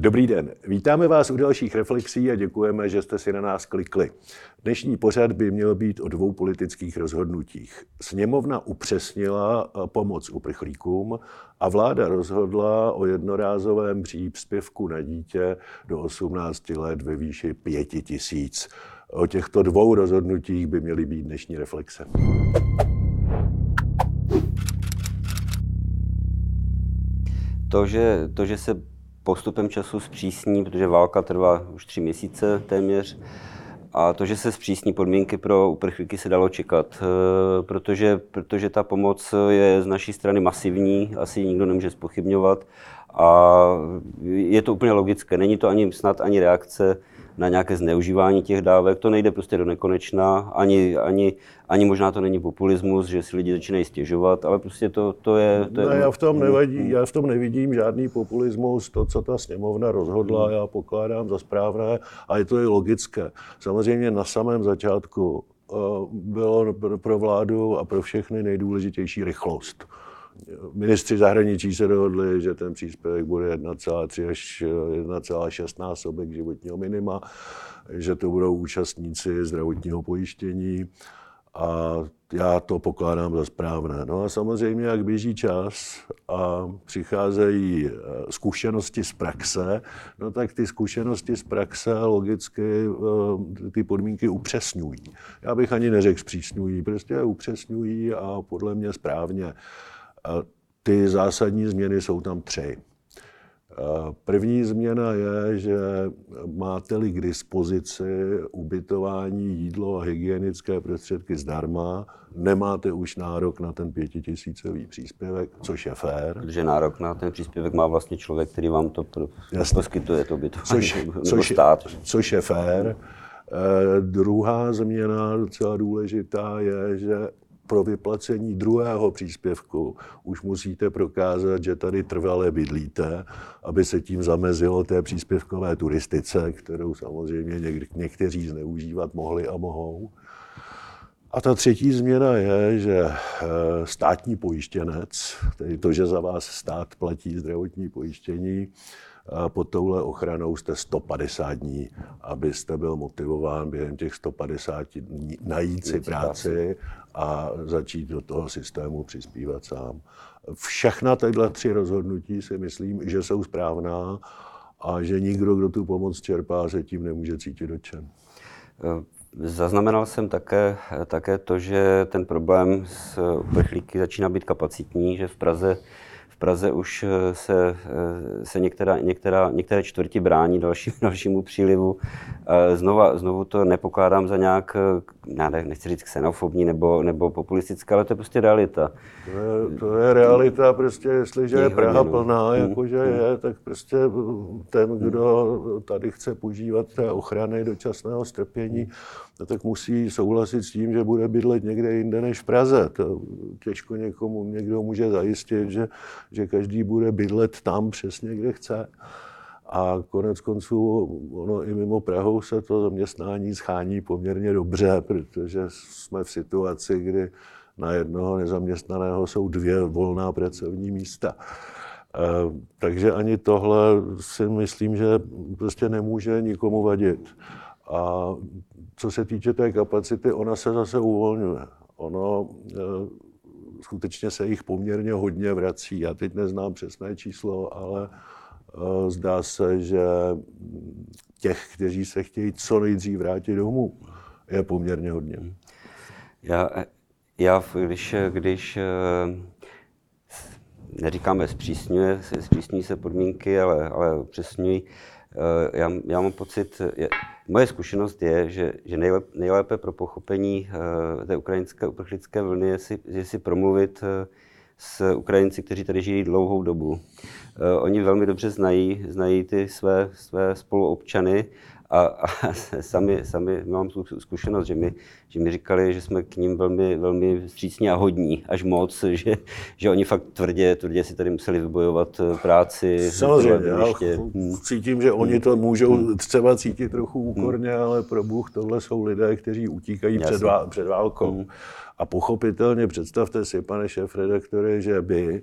Dobrý den, vítáme vás u dalších reflexí a děkujeme, že jste si na nás klikli. Dnešní pořad by měl být o dvou politických rozhodnutích. Sněmovna upřesnila pomoc uprchlíkům a vláda rozhodla o jednorázovém příspěvku na dítě do 18 let ve výši 5 000. O těchto dvou rozhodnutích by měly být dnešní reflexe. To, že se postupem času zpřísní, protože válka trvá už 3 měsíce téměř, a to, že se zpřísní podmínky pro uprchlíky, se dalo čekat, protože ta pomoc je z naší strany masivní, asi nikdo nemůže zpochybňovat a je to úplně logické. Není to ani snad ani reakce na nějaké zneužívání těch dávek, to nejde prostě do nekonečna, ani možná to není populismus, že si lidi začínají stěžovat, ale prostě to je... Ne, já v tom nevidím žádný populismus, to, co ta sněmovna rozhodla, já pokládám za správné a je to i logické. Samozřejmě na samém začátku bylo pro vládu a pro všechny nejdůležitější rychlost. Ministři zahraničí se dohodli, že ten příspěvek bude 1,3 až 1,16 životního minima, že to budou účastníci zdravotního pojištění a já to pokládám za správné. No a samozřejmě, jak běží čas a přicházejí zkušenosti z praxe, no tak ty zkušenosti z praxe logicky ty podmínky upřesňují. Já bych ani neřekl zpřísňují, prostě upřesňují a podle mě správně. Ty zásadní změny jsou tam 3. První změna je, že máte-li k dispozici ubytování, jídlo a hygienické prostředky zdarma, nemáte už nárok na ten 5 000 příspěvek, což je fér. Protože nárok na ten příspěvek má vlastně člověk, který vám to poskytuje, to ubytování, což stát. Což je fér. Druhá změna, docela důležitá, je, že pro vyplacení druhého příspěvku už musíte prokázat, že tady trvale bydlíte, aby se tím zamezilo té příspěvkové turistice, kterou samozřejmě někteří zneužívat mohli a mohou. A ta třetí změna je, že státní pojištěnec, tedy to, že za vás stát platí zdravotní pojištění, pod touhle ochranou jste 150 dní, abyste byl motivován během těch 150 dní najít si práci a začít do toho systému přispívat sám. Všechna tyhle 3 rozhodnutí si myslím, že jsou správná a že nikdo, kdo tu pomoc čerpá, se tím nemůže cítit dotčen. Zaznamenal jsem také to, že ten problém s uprchlíky začíná být kapacitní, že v Praze už se některé čtvrti brání dalšímu přílivu. Znovu to nepokládám za nějak, nechci říct xenofobní nebo populistické, ale to je prostě realita. To je realita, prostě jestliže je Praha plná, jakože je, tak prostě ten, kdo tady chce požívat té ochrany dočasného strpění, tak musí souhlasit s tím, že bude bydlet někde jinde než v Praze. To těžko někdo může zajistit, že každý bude bydlet tam přesně, kde chce. A konec konců, ono i mimo Prahu se to zaměstnání schání poměrně dobře, protože jsme v situaci, kdy na jednoho nezaměstnaného jsou 2 volná pracovní místa. Takže ani tohle si myslím, že prostě nemůže nikomu vadit. A co se týče té kapacity, ona se zase uvolňuje. Skutečně se jich poměrně hodně vrací. Já teď neznám přesné číslo, ale zdá se, že těch, kteří se chtějí co nejdřív vrátit domů, je poměrně hodně. Když neříkáme zpřísňují se podmínky, ale upřesňují. Já mám pocit, moje zkušenost je, že nejlépe pro pochopení té ukrajinské uprchlické vlny je si promluvit s Ukrajinci, kteří tady žijí dlouhou dobu. Oni velmi dobře znají ty své spoluobčany a sami mám tu zkušenost, že mi říkali, že jsme k ním velmi, velmi vstřícní a hodní, až moc, že oni fakt tvrdě si tady museli vybojovat práci. Samozřejmě, já cítím, že oni to můžou třeba cítit trochu úkorně, ale pro Bůh, tohle jsou lidé, kteří utíkají před válkou. A pochopitelně představte si, pane šéfredaktore, že by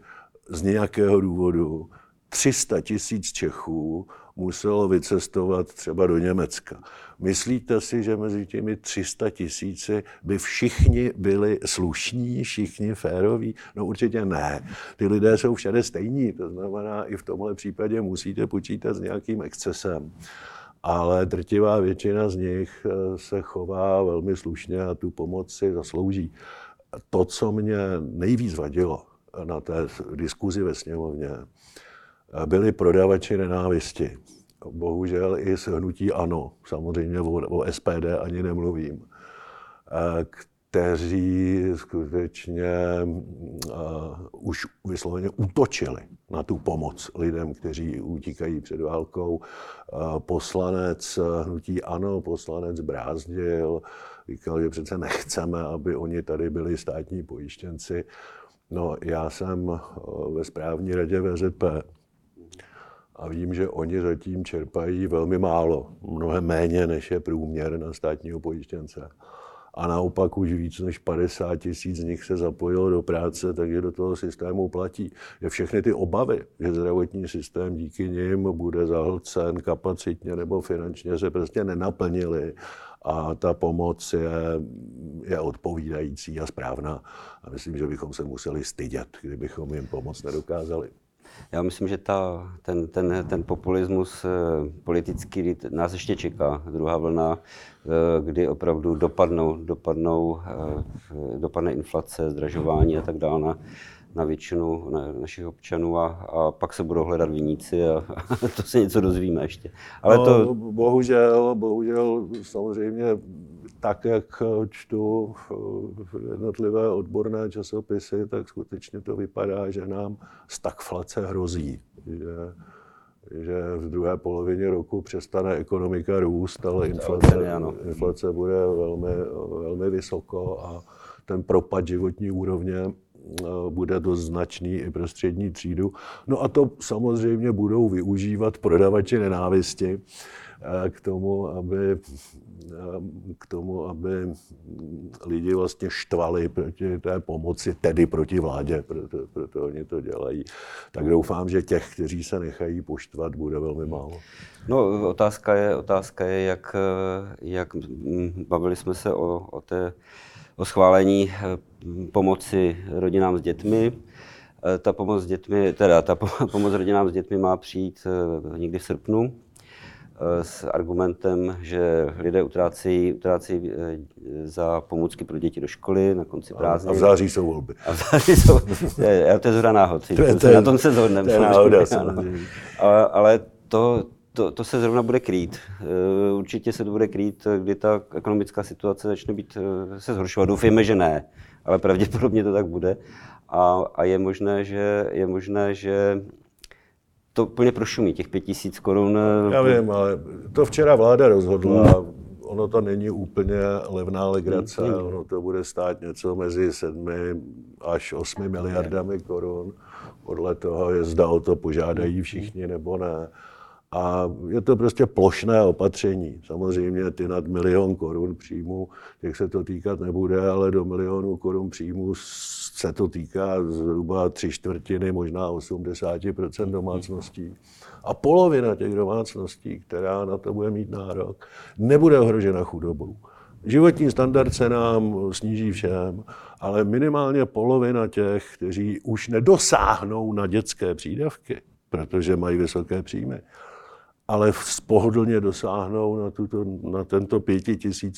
z nějakého důvodu 300 000 Čechů muselo vycestovat třeba do Německa. Myslíte si, že mezi těmi 300 000 by všichni byli slušní, všichni féroví? No určitě ne. Ty lidé jsou všade stejní, to znamená, i v tomhle případě musíte počítat s nějakým excesem. Ale drtivá většina z nich se chová velmi slušně a tu pomoc si zaslouží. To, co mě nejvíc vadilo na té diskuzi ve sněmovně, byli prodavači nenávisti. Bohužel i s hnutí ANO, samozřejmě o SPD ani nemluvím, kteří skutečně už vysloveně útočili na tu pomoc lidem, kteří utíkají před válkou. Poslanec hnutí ANO, poslanec Brázdil, říkal, že přece nechceme, aby oni tady byli státní pojištěnci. No, já jsem ve správní radě VZP a vím, že oni zatím čerpají velmi málo, mnohem méně, než je průměr na státního pojištěnce. A naopak už víc než 50 000 z nich se zapojilo do práce, takže do toho systému platí. Je všechny ty obavy, že zdravotní systém díky nim bude zahlcen kapacitně nebo finančně, se prostě nenaplnily. A ta pomoc je odpovídající a správná. A myslím, že bychom se museli stydět, kdybychom jim pomoc nedokázali. Já myslím, že ten populismus politický nás ještě čeká. Druhá vlna, kdy opravdu dopadne inflace, zdražování a tak dále na většinu našich občanů a pak se budou hledat viníci a to se něco dozvíme ještě. Ale no, to... Bohužel samozřejmě tak, jak čtu jednotlivé odborné časopisy, tak skutečně to vypadá, že nám stagflace hrozí. Že v druhé polovině roku přestane ekonomika růst, ale inflace bude velmi vysoko a ten propad životní úrovně bude dost značný i pro střední třídu. No a to samozřejmě budou využívat prodavači nenávisti k tomu, aby lidi vlastně štvali proti té pomoci, tedy proti vládě, proto oni to dělají. Tak doufám, že těch, kteří se nechají poštvat, bude velmi málo. No, otázka je jak bavili jsme se o schválení pomoci rodinám s dětmi. Ta pomoc rodinám s dětmi má přijít někdy v srpnu s argumentem, že lidé utrácejí za pomůcky pro děti do školy na konci prázdnin. A v září jsou volby. To je zhoda náhod. Na tom se zhodneme. To je náhoda. Ale to se zrovna bude krýt. Určitě se to bude krýt, kdy ta ekonomická situace začne se zhoršovat. Doufejme, že ne, ale pravděpodobně to tak bude. A je možné, že to plně prošumí, těch 5 000 korun. Já vím, ale to včera vláda rozhodla. Ono to není úplně levná legrace. Ono to bude stát něco mezi 7 až 8 miliardami korun. Podle toho je, zda o to požádají všichni nebo ne. A je to prostě plošné opatření. Samozřejmě ty nad 1 000 000 korun příjmu, těch se to týkat nebude, ale do 1 000 000 korun příjmu se to týká zhruba 3/4, možná 80% domácností. A polovina těch domácností, která na to bude mít nárok, nebude ohrožena chudobou. Životní standard se nám sníží všem, ale minimálně polovina těch, kteří už nedosáhnou na dětské přídavky, protože mají vysoké příjmy, ale spohodlně dosáhnou na tento 5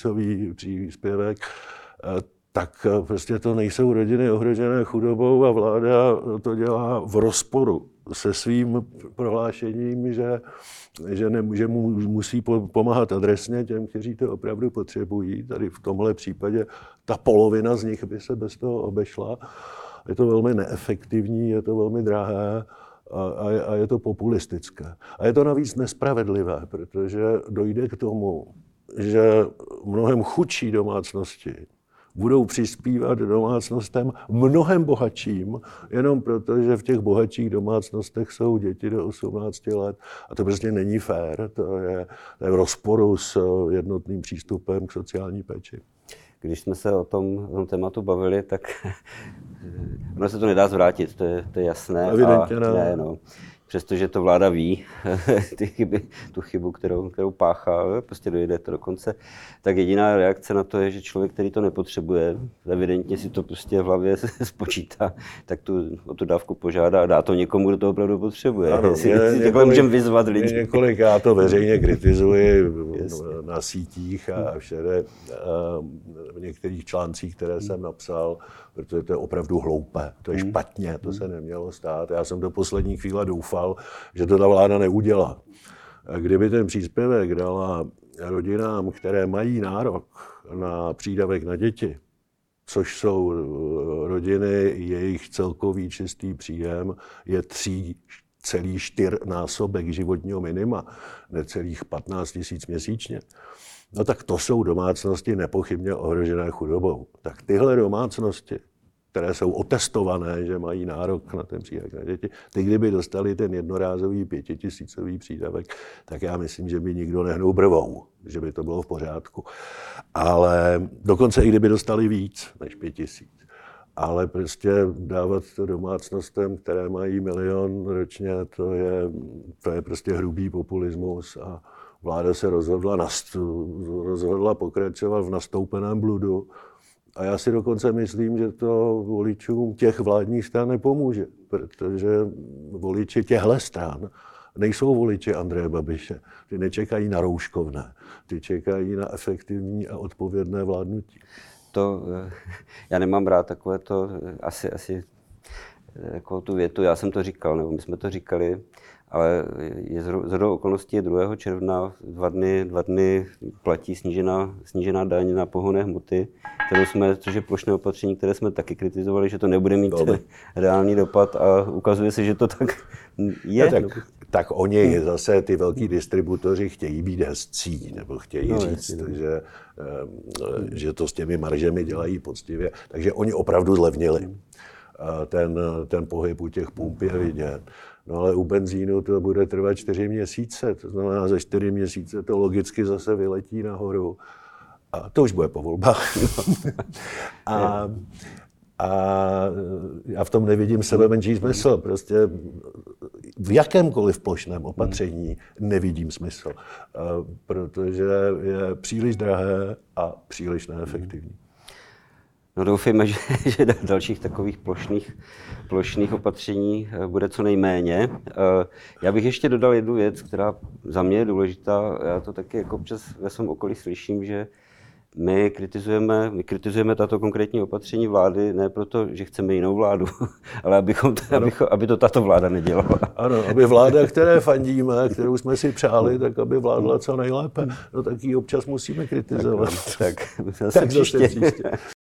000 příspěvek, tak prostě to nejsou rodiny ohrožené chudobou a vláda to dělá v rozporu se svým prohlášením, že musí pomáhat adresně těm, kteří to opravdu potřebují. Tady v tomhle případě ta polovina z nich by se bez toho obešla. Je to velmi neefektivní, je to velmi drahé. A je to populistické. A je to navíc nespravedlivé, protože dojde k tomu, že mnohem chudší domácnosti budou přispívat domácnostem mnohem bohatším, jenom proto, že v těch bohatších domácnostech jsou děti do 18 let. A to prostě není fér, to je v rozporu s jednotným přístupem k sociální péči. Když jsme se o tom tématu bavili, tak ono se to nedá zvrátit, to je jasné. Evidentně ne. přestože to vláda ví, tu chybu, kterou páchá, prostě dojde to do konce, tak jediná reakce na to je, že člověk, který to nepotřebuje, evidentně si to prostě v hlavě spočítá, tak o tu dávku požádá a dá to někomu, kdo to opravdu potřebuje. Ano, takhle můžeme vyzvat lidi. Několik já to veřejně kritizuji na sítích a všude, v některých článcích, které jsem napsal, protože to je opravdu hloupé, to je špatně, to se nemělo stát. Já jsem do poslední chvíle doufal, že to ta vláda neudělá. Kdyby ten příspěvek dala rodinám, které mají nárok na přídavek na děti, což jsou rodiny, jejich celkový čistý příjem je 3,4násobek životního minima, necelých 15 tisíc měsíčně. No tak to jsou domácnosti nepochybně ohrožené chudobou. Tak tyhle domácnosti, které jsou otestované, že mají nárok na ten přídavek na děti, ty kdyby dostali ten jednorázový 5 000 přídavek, tak já myslím, že by nikdo nehnul brvou, že by to bylo v pořádku. Ale dokonce i kdyby dostali víc než 5 000. Ale prostě dávat to domácnostem, které mají 1 000 000 ročně, to je prostě hrubý populismus a vláda se rozhodla pokračovat v nastoupeném bludu. A já si dokonce myslím, že to voličům těch vládních stran nepomůže, protože voliči těchto stran nejsou voliči Andreje Babiše. Ty nečekají na rouškovné, ty čekají na efektivní a odpovědné vládnutí. To, já nemám rád takové to, asi takovou tu větu, já jsem to říkal, nebo my jsme to říkali, ale je shodou okolností 2. června dva dny platí snížená daň na pohonné hmoty, což je plošné opatření, které jsme taky kritizovali, že to nebude mít reálný dopad a ukazuje se, že to tak je. No, tak oni zase, ty velký distributoři, chtějí být hezcí, nebo chtějí říct, že to s těmi maržemi dělají poctivě, takže oni opravdu zlevnili. Ten pohyb u těch pump je vidět. No ale u benzínu to bude trvat 4 měsíce, to znamená za 4 měsíce to logicky zase vyletí nahoru. A to už bude po volbách. A já v tom nevidím sebe menší smysl. Prostě v jakémkoliv plošném opatření nevidím smysl, protože je příliš drahé a příliš neefektivní. No doufejme, že dalších takových plošných opatření bude co nejméně. Já bych ještě dodal jednu věc, která za mě je důležitá. Já to taky jako občas ve svém okolí slyším, že my kritizujeme tato konkrétní opatření vlády ne proto, že chceme jinou vládu, ale aby to tato vláda nedělala. Ano, aby vláda, které fandíme, kterou jsme si přáli, tak aby vládla co nejlépe. No tak ji občas musíme kritizovat. Tak zase příště.